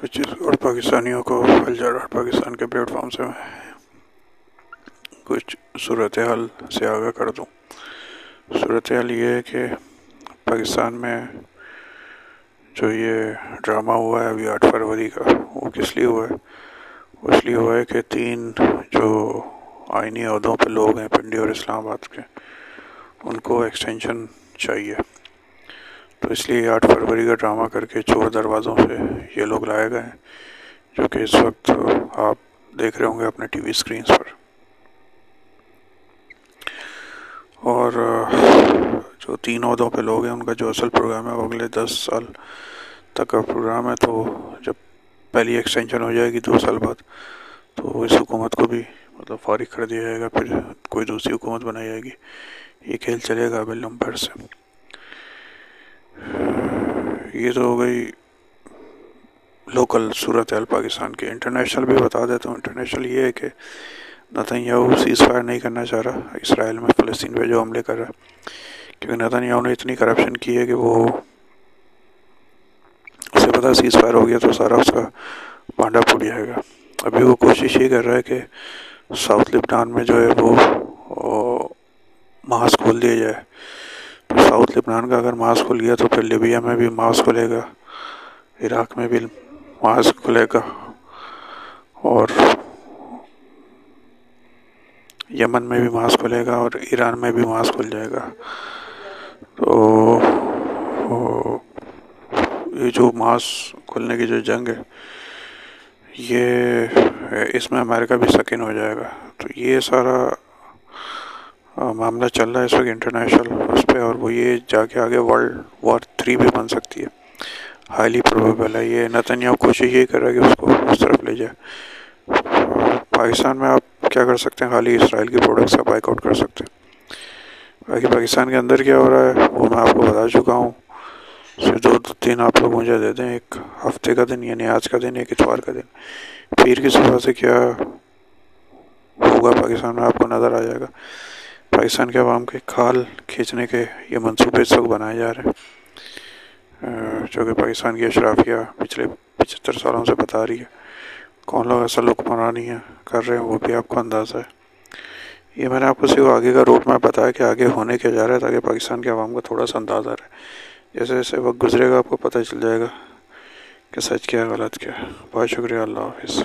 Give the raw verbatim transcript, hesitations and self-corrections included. پچیس اور پاکستانیوں کو الجزائر اور پاکستان کے پلیٹ فارم سے کچھ صورتحال سے آگاہ کر دوں۔ صورتحال یہ ہے کہ پاکستان میں جو یہ ڈرامہ ہوا ہے ابھی آٹھ فروری کا، وہ کس لیے ہوا ہے؟ اس لیے ہوا ہے کہ تین جو آئینی عہدوں پہ لوگ ہیں پنڈی اور اسلام آباد کے، ان کو ایکسٹینشن چاہیے، تو اس لیے آٹھ فروری کا ڈرامہ کر کے چور دروازوں سے یہ لوگ لائے گئے ہیں، جو کہ اس وقت آپ دیکھ رہے ہوں گے اپنے ٹی وی اسکرینز پر۔ اور جو تین عہدوں پہ لوگ ہیں ان کا جو اصل پروگرام ہے وہ اگلے دس سال تک کا پروگرام ہے، تو جب پہلی ایکسٹینشن ہو جائے گی دو سال بعد تو اس حکومت کو بھی مطلب فارغ کر دیا جائے گا، پھر کوئی دوسری حکومت بنائی جائے گی، یہ کھیل چلے گا بلندبر سے۔ یہ تو ہو گئی لوکل صورتحال پاکستان کی۔ انٹرنیشنل بھی بتا دیتا ہوں، انٹرنیشنل یہ ہے کہ نتن یاہو سیز فائر نہیں کرنا چاہ رہا اسرائیل میں فلسطین پہ جو حملے کر رہا ہے، کیونکہ نتن یاہو نے اتنی کرپشن کی ہے کہ وہ اسے پتا سیز فائر ہو گیا تو سارا اس کا بانڈا پھوٹ جائے گا۔ ابھی وہ کوشش یہ کر رہا ہے کہ ساؤتھ لبنان میں جو ہے وہ محاذ کھول دیا جائے، تو ساؤتھ لبنان کا اگر محاذ کھل گیا تو پھر لیبیا میں بھی محاذ کھلے گا، عراق میں بھی محاذ کھلے گا، اور یمن میں بھی محاذ کھلے گا، اور ایران میں بھی محاذ کھل جائے گا۔ تو یہ جو محاذ کھلنے کی جو جنگ ہے، یہ اس میں امریکہ بھی سکن ہو جائے گا، تو یہ سارا معاملہ چل رہا ہے اس وقت انٹرنیشنل اس پہ، اور وہ یہ جا کے آگے ورلڈ وار تھری بھی بن سکتی ہے، ہائیلی پروبیبل ہے۔ یہ نتن یاہو کوشش یہ کر رہا ہے کہ اس کو اس طرف لے جائے۔ پاکستان میں آپ کیا کر سکتے ہیں؟ خالی اسرائیل کی پروڈکٹس کا بائیک آؤٹ کر سکتے ہیں، باقی پاکستان کے اندر کیا ہو رہا ہے وہ میں آپ کو بتا چکا ہوں۔ صرف دو تین آپ لوگ مجھے دے دیں، ایک ہفتے کا دن یعنی آج کا دن، ایک اتوار کا دن، پیر کی صبح سے کیا ہوگا پاکستان میں آپ کو نظر آ جائے گا۔ پاکستان کے عوام کے کھال کھینچنے کے یہ منصوبے اس وقت بنائے جا رہے ہیں، جو کہ پاکستان کی اشرافیہ پچھلے پچہتر سالوں سے بتا رہی ہے، کون لوگ اصل حکمرانی ہے کر رہے ہیں وہ بھی آپ کو اندازہ ہے۔ یہ میں نے آپ کو صرف آگے کا روٹ میپ بتایا کہ آگے ہونے کیا جا رہا ہے، تاکہ پاکستان کے عوام کو تھوڑا سا اندازہ رہے۔ جیسے جیسے وقت گزرے گا آپ کو پتہ چل جائے گا کہ سچ کیا ہے غلط کیا ہے۔ بہت شکریہ، اللہ حافظ۔